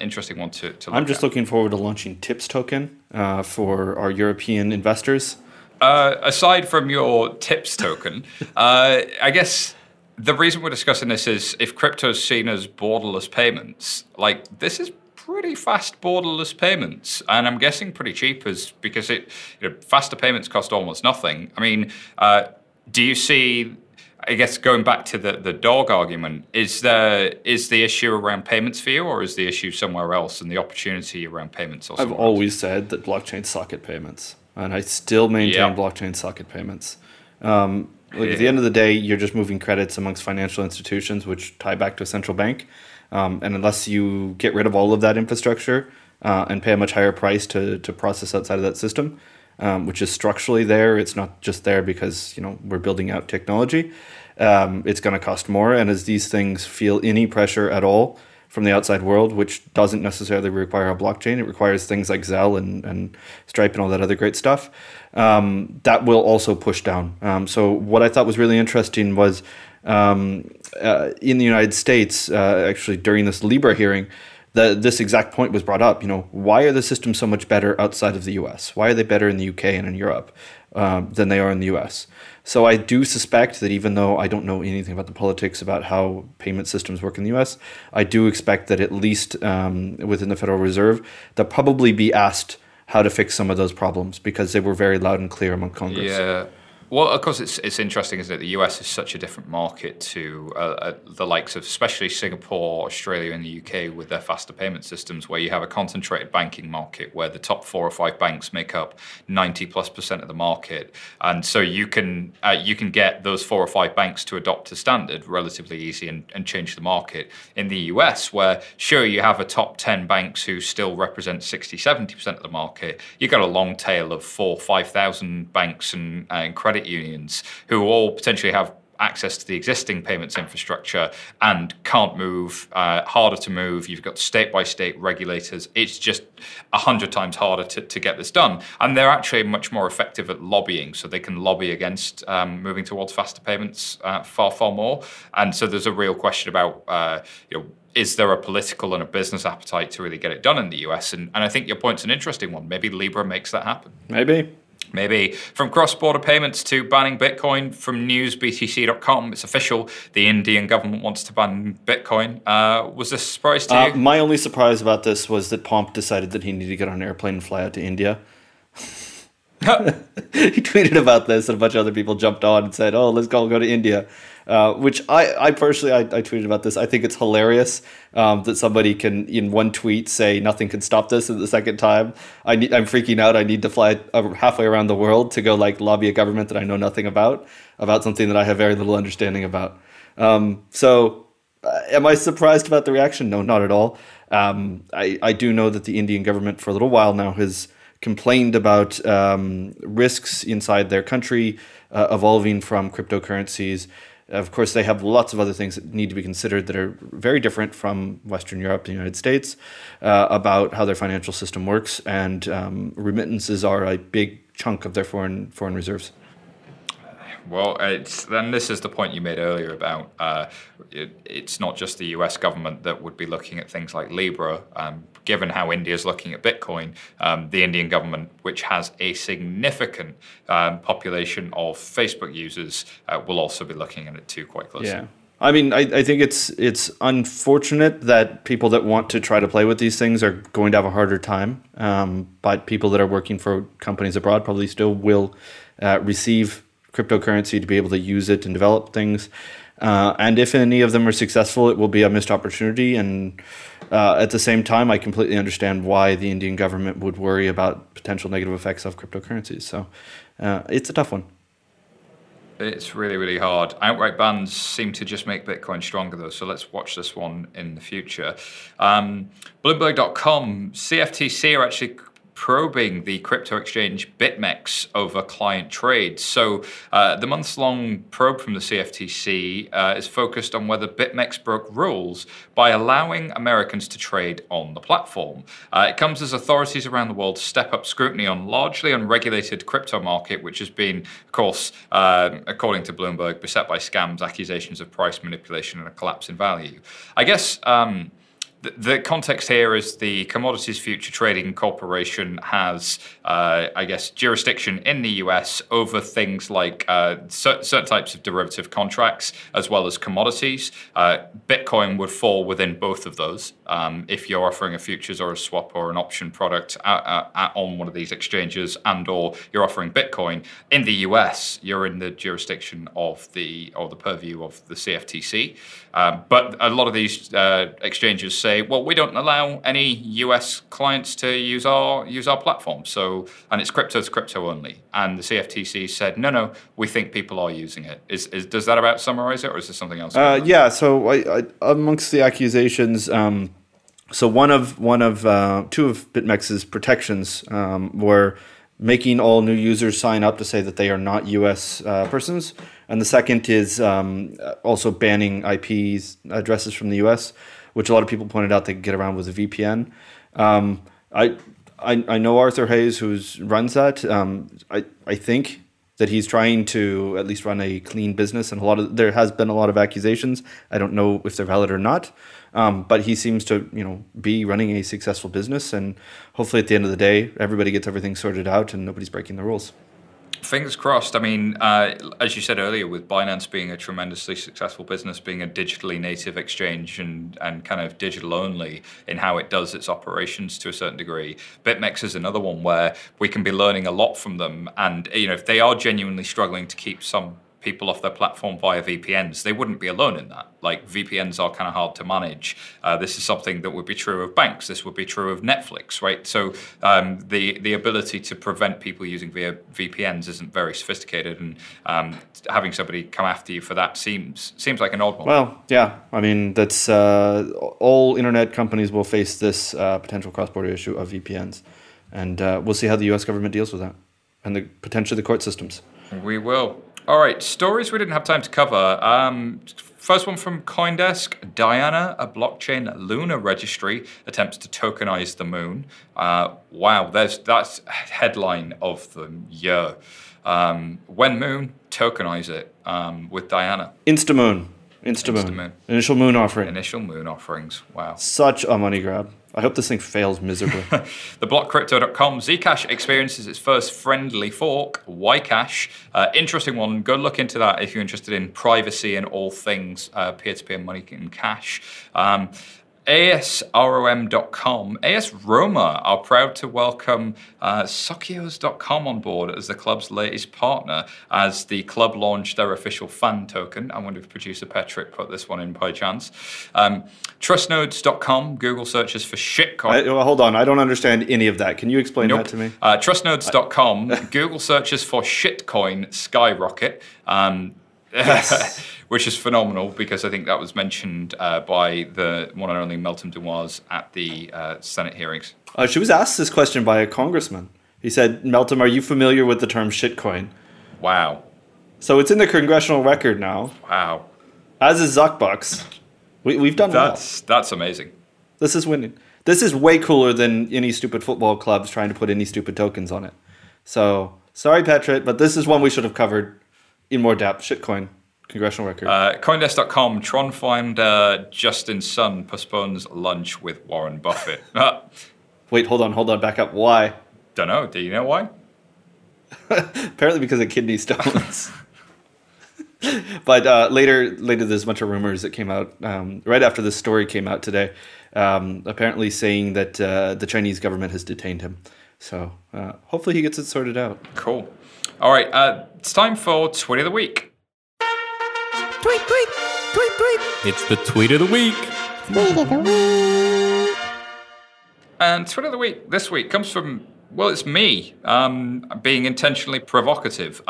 Interesting one to look at. I'm just looking forward to launching TIPS token for our European investors. aside from your TIPS token, I guess the reason we're discussing this is if crypto is seen as borderless payments, like this is pretty fast borderless payments, and I'm guessing pretty cheap is because it faster payments cost almost nothing. I mean, do you see? I guess going back to the dog argument, is the issue around payments for you, or is the issue somewhere else and the opportunity around payments? Or I've always said that blockchain suck at payments, and I still maintain blockchain suck at payments. At the end of the day, you're just moving credits amongst financial institutions, which tie back to a central bank. And unless you get rid of all of that infrastructure and pay a much higher price to process outside of that system, which is structurally there. It's not just there because, you know, we're building out technology. It's going to cost more. And as these things feel any pressure at all from the outside world, which doesn't necessarily require a blockchain, it requires things like Zelle and Stripe and all that other great stuff, that will also push down. So what I thought was really interesting was in the United States, actually during this Libra hearing, this exact point was brought up. You know, why are the systems so much better outside of the US? Why are they better in the UK and in Europe than they are in the US? So I do suspect that even though I don't know anything about the politics about how payment systems work in the US, I do expect that at least within the Federal Reserve, they'll probably be asked how to fix some of those problems because they were very loud and clear among Congress. Yeah. Well, of course, it's interesting, isn't it? The US is such a different market to the likes of especially Singapore, Australia, and the UK with their faster payment systems, where you have a concentrated banking market where the top 4 or 5 banks make up 90+% of the market, and so you can get those 4 or 5 banks to adopt a standard relatively easy and change the market. In the US, where sure you have a top 10 banks who still represent 60-70% of the market, you got a long tail of 4,000-5,000 banks and credit unions who all potentially have access to the existing payments infrastructure and can't move, harder to move. You've got state-by-state regulators. It's just 100 times harder to get this done. And they're actually much more effective at lobbying, so they can lobby against moving towards faster payments far more. And so there's a real question about is there a political and a business appetite to really get it done in the US? And I think your point's an interesting one. Maybe Libra makes that happen. Maybe. From cross-border payments to banning Bitcoin, from newsbtc.com, it's official. The Indian government wants to ban Bitcoin. Was this a surprise to you? My only surprise about this was that Pomp decided that he needed to get on an airplane and fly out to India. He tweeted about this, and a bunch of other people jumped on and said, let's go to India. Which I personally tweeted about this. I think it's hilarious that somebody can in one tweet say nothing can stop this, and the second time I'm freaking out. I need to fly halfway around the world to go lobby a government that I know nothing about something that I have very little understanding about. So am I surprised about the reaction? No, not at all. I do know that the Indian government for a little while now has complained about risks inside their country evolving from cryptocurrencies. Of course, they have lots of other things that need to be considered that are very different from Western Europe and the United States about how their financial system works, and remittances are a big chunk of their foreign reserves. Well, this is the point you made earlier about it's not just the US government that would be looking at things like Libra. Given how India is looking at Bitcoin, the Indian government, which has a significant population of Facebook users, will also be looking at it too quite closely. Yeah. I mean, I think it's unfortunate that people that want to try to play with these things are going to have a harder time, but people that are working for companies abroad probably still will receive cryptocurrency to be able to use it and develop things. And if any of them are successful, it will be a missed opportunity. And at the same time, I completely understand why the Indian government would worry about potential negative effects of cryptocurrencies. So it's a tough one. It's really, really hard. Outright bans seem to just make Bitcoin stronger, though, so let's watch this one in the future. Bloomberg.com, CFTC are actually probing the crypto exchange BitMEX over client trades. So the months-long probe from the CFTC is focused on whether BitMEX broke rules by allowing Americans to trade on the platform. It comes as authorities around the world step up scrutiny on largely unregulated crypto market, which has been, of course, according to Bloomberg, beset by scams, accusations of price manipulation, and a collapse in value. I guess The context here is the Commodities Future Trading Corporation has, jurisdiction in the US over things like certain types of derivative contracts as well as commodities. Bitcoin would fall within both of those if you're offering a futures or a swap or an option product on one of these exchanges, and or you're offering Bitcoin. In the US, you're in the jurisdiction of the purview of the CFTC. But a lot of these exchanges say, well, we don't allow any US clients to use our platform. So, and it's crypto to crypto only. And the CFTC said, no, we think people are using it. Does that about summarize it, or is there something else? Yeah. So, amongst the accusations, so two of BitMEX's protections were making all new users sign up to say that they are not US persons, and the second is also banning IP addresses from the US, which a lot of people pointed out they could get around with a VPN. I know Arthur Hayes, who runs that. I think that he's trying to at least run a clean business, and there has been a lot of accusations. I don't know if they're valid or not, but he seems to be running a successful business, and hopefully at the end of the day, everybody gets everything sorted out and nobody's breaking the rules. Fingers crossed. I mean, as you said earlier, with Binance being a tremendously successful business, being a digitally native exchange and kind of digital only in how it does its operations to a certain degree, BitMEX is another one where we can be learning a lot from them. And, if they are genuinely struggling to keep some people off their platform via VPNs, they wouldn't be alone in that. Like, VPNs are kind of hard to manage. This is something that would be true of banks. This would be true of Netflix, right? So the ability to prevent people using via VPNs isn't very sophisticated, and having somebody come after you for that seems like an odd one. Well, yeah. I mean, that's all internet companies will face this potential cross-border issue of VPNs, and we'll see how the U.S. government deals with that, and potentially the court systems. We will. All right, stories we didn't have time to cover. First one from CoinDesk. Diana, a blockchain lunar registry, attempts to tokenize the moon. Wow, that's headline of the year. When moon, tokenize it with Diana. Instamoon. Initial moon offering. Initial moon offerings. Wow. Such a money grab. I hope this thing fails miserably. The blockcrypto.com. Zcash experiences its first friendly fork, Ycash. Interesting one. Go look into that if you're interested in privacy and all things peer-to-peer money and cash. ASROM.com. AS Roma are proud to welcome Socios.com on board as the club's latest partner, as the club launched their official fan token. I wonder if producer Patrick put this one in by chance. Trustnodes.com. Google searches for shitcoin. Hold on. I don't understand any of that. Can you explain that to me? Trustnodes.com. Google searches for shitcoin skyrocket. Yes. Which is phenomenal, because I think that was mentioned by the one and only Meltem Dewars at the Senate hearings. She was asked this question by a congressman. He said, Meltem, are you familiar with the term shitcoin? Wow. So it's in the congressional record now. Wow. As is Zuckbucks. We've done well. That's amazing. This is winning. This is way cooler than any stupid football clubs trying to put any stupid tokens on it. So, sorry, Patrick, but this is one we should have covered in more depth. Shitcoin, congressional record. Coindesk.com, Tron founder Justin Sun postpones lunch with Warren Buffett. Wait, hold on, back up. Why? Don't know. Do you know why? Apparently because of kidney stones. But later, there's a bunch of rumors that came out right after this story came out today, apparently saying that the Chinese government has detained him. So hopefully he gets it sorted out. Cool. All right, it's time for Tweet of the Week. Tweet, tweet, tweet, tweet. It's the Tweet of the Week. Tweet of the Week. And Tweet of the Week this week comes from, well, it's me being intentionally provocative.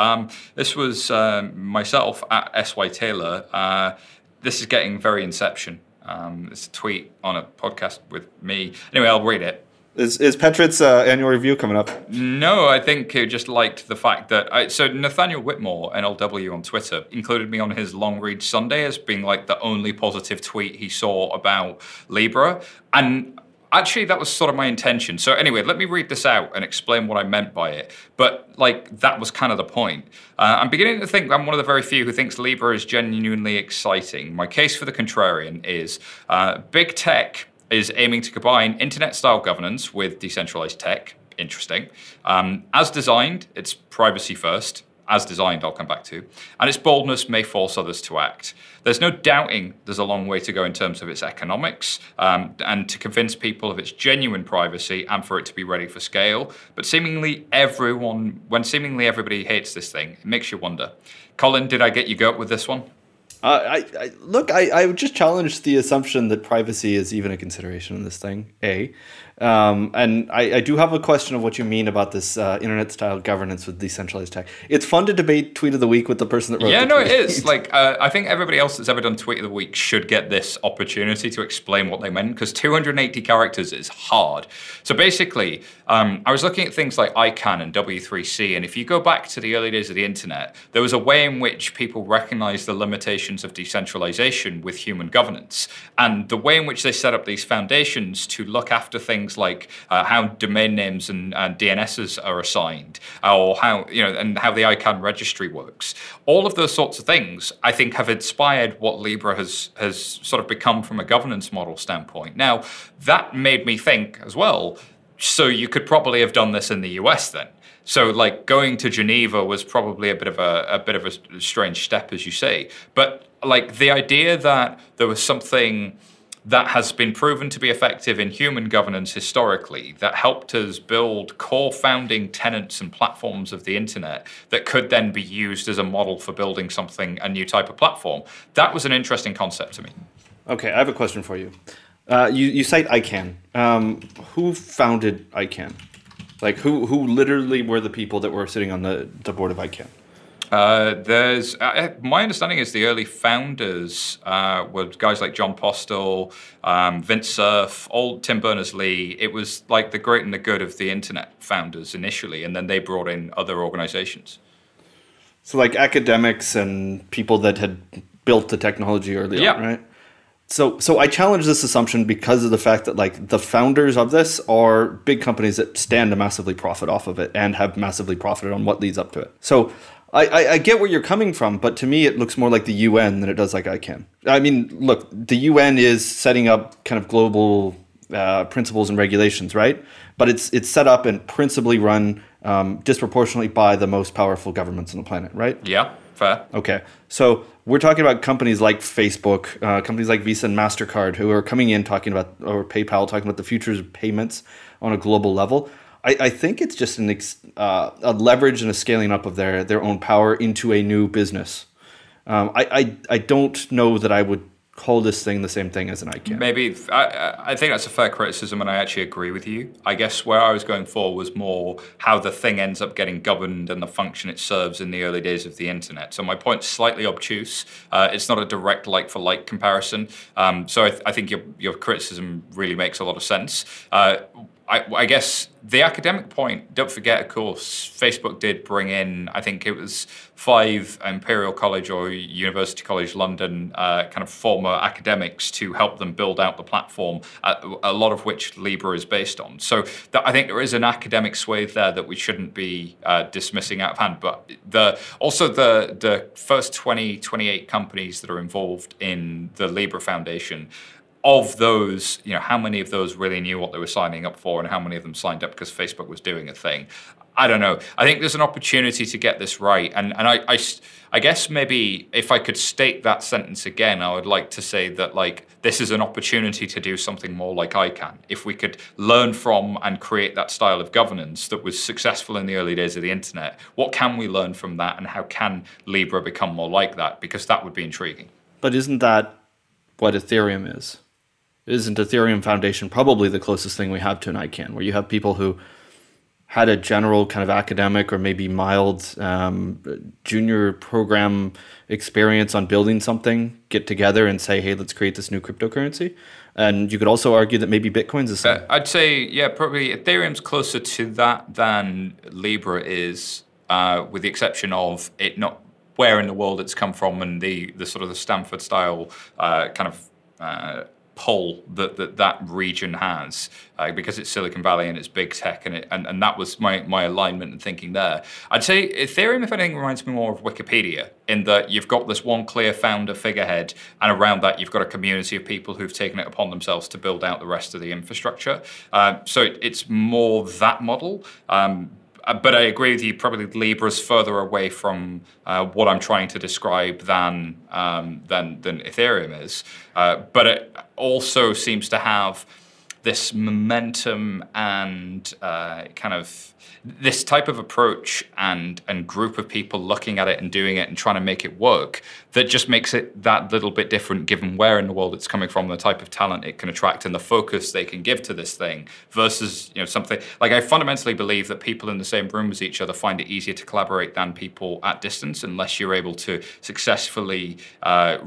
This was myself at SY Taylor. This is getting very Inception. It's a tweet on a podcast with me. Anyway, I'll read it. Is Petrit's annual review coming up? No, I think he just liked the fact that... So Nathaniel Whitmore, NLW on Twitter, included me on his Long Read Sunday as being like the only positive tweet he saw about Libra. And actually, that was sort of my intention. So anyway, let me read this out and explain what I meant by it. But like, that was kind of the point. I'm beginning to think I'm one of the very few who thinks Libra is genuinely exciting. My case for the contrarian is big tech... is aiming to combine internet-style governance with decentralized tech. Interesting. As designed, it's privacy first. As designed, I'll come back to. And its boldness may force others to act. There's no doubting there's a long way to go in terms of its economics and to convince people of its genuine privacy and for it to be ready for scale. But when seemingly everybody hates this thing, it makes you wonder. Colin, did I get you goat with this one? I would just challenge the assumption that privacy is even a consideration in this thing, A. And I do have a question of what you mean about this internet-style governance with decentralized tech. It's fun to debate Tweet of the Week with the person that wrote the tweet. It is. I think everybody else that's ever done Tweet of the Week should get this opportunity to explain what they meant, because 280 characters is hard. So basically, I was looking at things like ICANN and W3C, and if you go back to the early days of the internet, there was a way in which people recognized the limitations of decentralization with human governance, and the way in which they set up these foundations to look after things like how domain names and DNSs are assigned, or how and how the ICANN registry works. All of those sorts of things, I think, have inspired what Libra has sort of become from a governance model standpoint. Now, that made me think as well, so you could probably have done this in the US then. So, going to Geneva was probably a bit of a strange step, as you say. But the idea that there was something that has been proven to be effective in human governance historically, that helped us build core founding tenets and platforms of the internet that could then be used as a model for building a new type of platform. That was an interesting concept to me. Okay, I have a question for you. You cite ICANN. Who founded ICANN? Who literally were the people that were sitting on the board of ICANN? My understanding is the early founders were guys like John Postel, Vint Cerf, old Tim Berners-Lee. It was the great and the good of the internet founders initially, and then they brought in other organizations. So academics and people that had built the technology early on, right? So I challenge this assumption because of the fact that the founders of this are big companies that stand to massively profit off of it and have massively profited on what leads up to it. So I get where you're coming from, but to me, it looks more like the UN than it does like ICANN. I mean, look, the UN is setting up kind of global principles and regulations, right? But it's set up and principally run disproportionately by the most powerful governments on the planet, right? Yeah, fair. Okay, so we're talking about companies like Facebook, companies like Visa and MasterCard, who are coming in or PayPal, talking about the futures of payments on a global level. I think it's just a leverage and a scaling up of their own power into a new business. I don't know that I would call this thing the same thing as an ICANN. Maybe. I think that's a fair criticism, and I actually agree with you. I guess where I was going for was more how the thing ends up getting governed and the function it serves in the early days of the internet. So my point's slightly obtuse. It's not a direct like-for-like comparison. So I think your criticism really makes a lot of sense. I guess the academic point, don't forget, of course, Facebook did bring in, I think it was 5 Imperial College or University College London kind of former academics to help them build out the platform, a lot of which Libra is based on. So I think there is an academic swathe there that we shouldn't be dismissing out of hand. But the first 28 companies that are involved in the Libra Foundation, of those, how many of those really knew what they were signing up for and how many of them signed up because Facebook was doing a thing? I don't know. I think there's an opportunity to get this right. And I guess maybe if I could state that sentence again, I would like to say that, this is an opportunity to do something more like ICANN. If we could learn from and create that style of governance that was successful in the early days of the internet, what can we learn from that and how can Libra become more like that? Because that would be intriguing. But isn't that what Ethereum is? Isn't Ethereum Foundation probably the closest thing we have to an ICANN, where you have people who had a general kind of academic or maybe mild junior program experience on building something, get together and say, hey, let's create this new cryptocurrency? And you could also argue that maybe Bitcoin's the same. I'd say, yeah, probably Ethereum's closer to that than Libra is, with the exception of it not where in the world it's come from and the sort of the Stanford-style kind of pull that that region has, because it's Silicon Valley and it's big tech, and that was my alignment and thinking there. I'd say Ethereum, if anything, reminds me more of Wikipedia, in that you've got this one clear founder figurehead, and around that you've got a community of people who've taken it upon themselves to build out the rest of the infrastructure. So it's more that model. But I agree with you, probably Libra's further away from what I'm trying to describe than Ethereum is. But it also seems to have this momentum and kind of this type of approach and group of people looking at it and doing it and trying to make it work that just makes it that little bit different given where in the world it's coming from, the type of talent it can attract and the focus they can give to this thing versus, you know, something like I fundamentally believe that people in the same room as each other find it easier to collaborate than people at distance unless you're able to successfully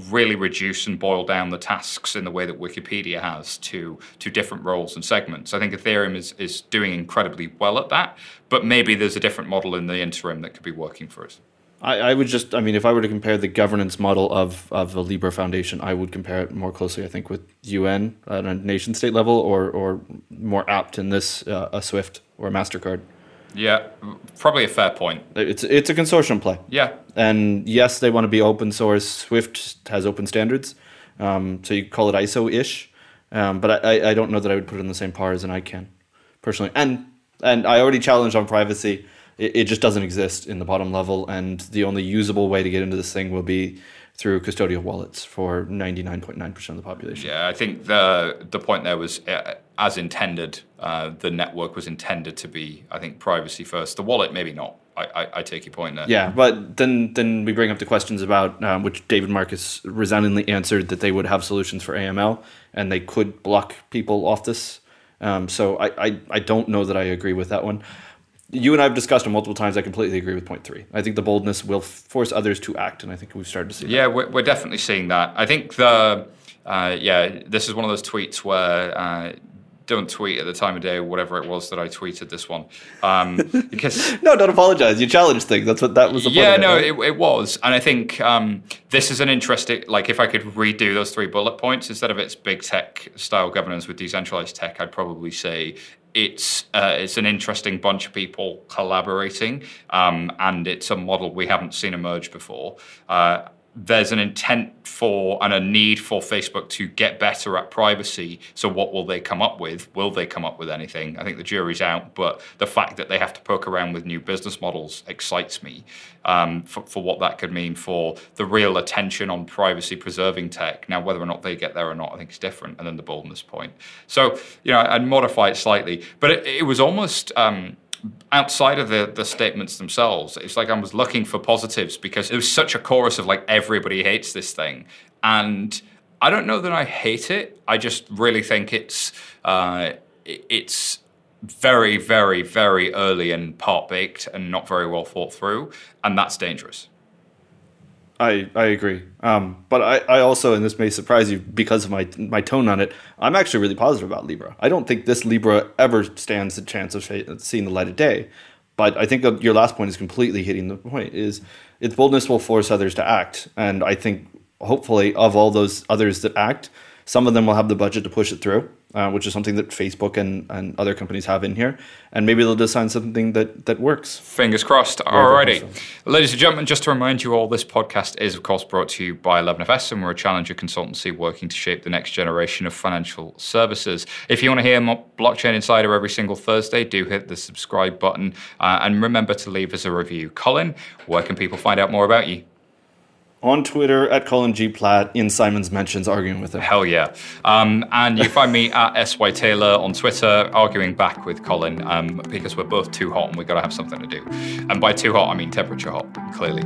really reduce and boil down the tasks in the way that Wikipedia has to different roles and segments. I think Ethereum is doing incredibly well at that. But maybe there's a different model in the interim that could be working for us. I would just, I mean, if I were to compare the governance model of the Libra Foundation, I would compare it more closely, I think, with UN at a nation state level or more apt in this, a SWIFT or a MasterCard. Yeah, probably a fair point. It's a consortium play. Yeah. And yes, they want to be open source. SWIFT has open standards. So you call it ISO-ish. But I don't know that I would put it in the same par as an ICANN, personally. And I already challenged on privacy. It just doesn't exist in the bottom level. And the only usable way to get into this thing will be through custodial wallets for 99.9% of the population. Yeah, I think the point there was, as intended, the network was intended to be, I think, privacy first. The wallet, maybe not. I take your point there. Yeah, but then we bring up the questions about, which David Marcus resoundingly answered, that they would have solutions for AML and they could block people off this. So I don't know that I agree with that one. You and I have discussed it multiple times. I completely agree with point three. I think the boldness will force others to act, and I think we've started to see that. Yeah, we're definitely seeing that. I think this is one of those tweets where don't tweet at the time of day or whatever it was that I tweeted this one. Because no, don't apologize. You challenged things. That's what that was the point. Yeah, no, it was. And I think this is an interesting, like if I could redo those three bullet points, instead of it's big tech style governance with decentralized tech, I'd probably say it's an interesting bunch of people collaborating and it's a model we haven't seen emerge before. There's an intent for and a need for Facebook to get better at privacy. So what will they come up with? Will they come up with anything? I think the jury's out, but the fact that they have to poke around with new business models excites me for what that could mean for the real attention on privacy-preserving tech. Now, whether or not they get there or not, I think is different. And then the boldness point. So, you know, I'd modify it slightly. But it was almost... outside of the statements themselves, it's like I was looking for positives because it was such a chorus of like everybody hates this thing. And I don't know that I hate it. I just really think it's very, very, very early and part-baked and not very well thought through. And that's dangerous. I agree. But I also, and this may surprise you because of my tone on it, I'm actually really positive about Libra. I don't think this Libra ever stands a chance of seeing the light of day. But I think that your last point is completely hitting the point, is its boldness will force others to act. And I think, hopefully, of all those others that act, some of them will have the budget to push it through, which is something that Facebook and other companies have in here. And maybe they'll design something that works. Fingers crossed. Alrighty. Ladies and gentlemen, just to remind you all, this podcast is, of course, brought to you by 11FS, and we're a challenger consultancy working to shape the next generation of financial services. If you want to hear more Blockchain Insider every single Thursday, do hit the subscribe button. And remember to leave us a review. Colin, where can people find out more about you? On Twitter at Colin G. Platt, in Simon's mentions, arguing with him. Hell yeah. And you find me at SY Taylor on Twitter, arguing back with Colin, because we're both too hot and we've got to have something to do. And by too hot, I mean temperature hot, clearly.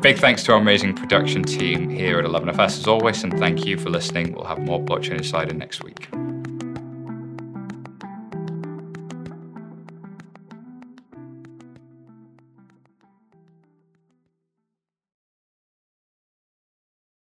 Big thanks to our amazing production team here at 11FS as always, and thank you for listening. We'll have more Blockchain Insider next week.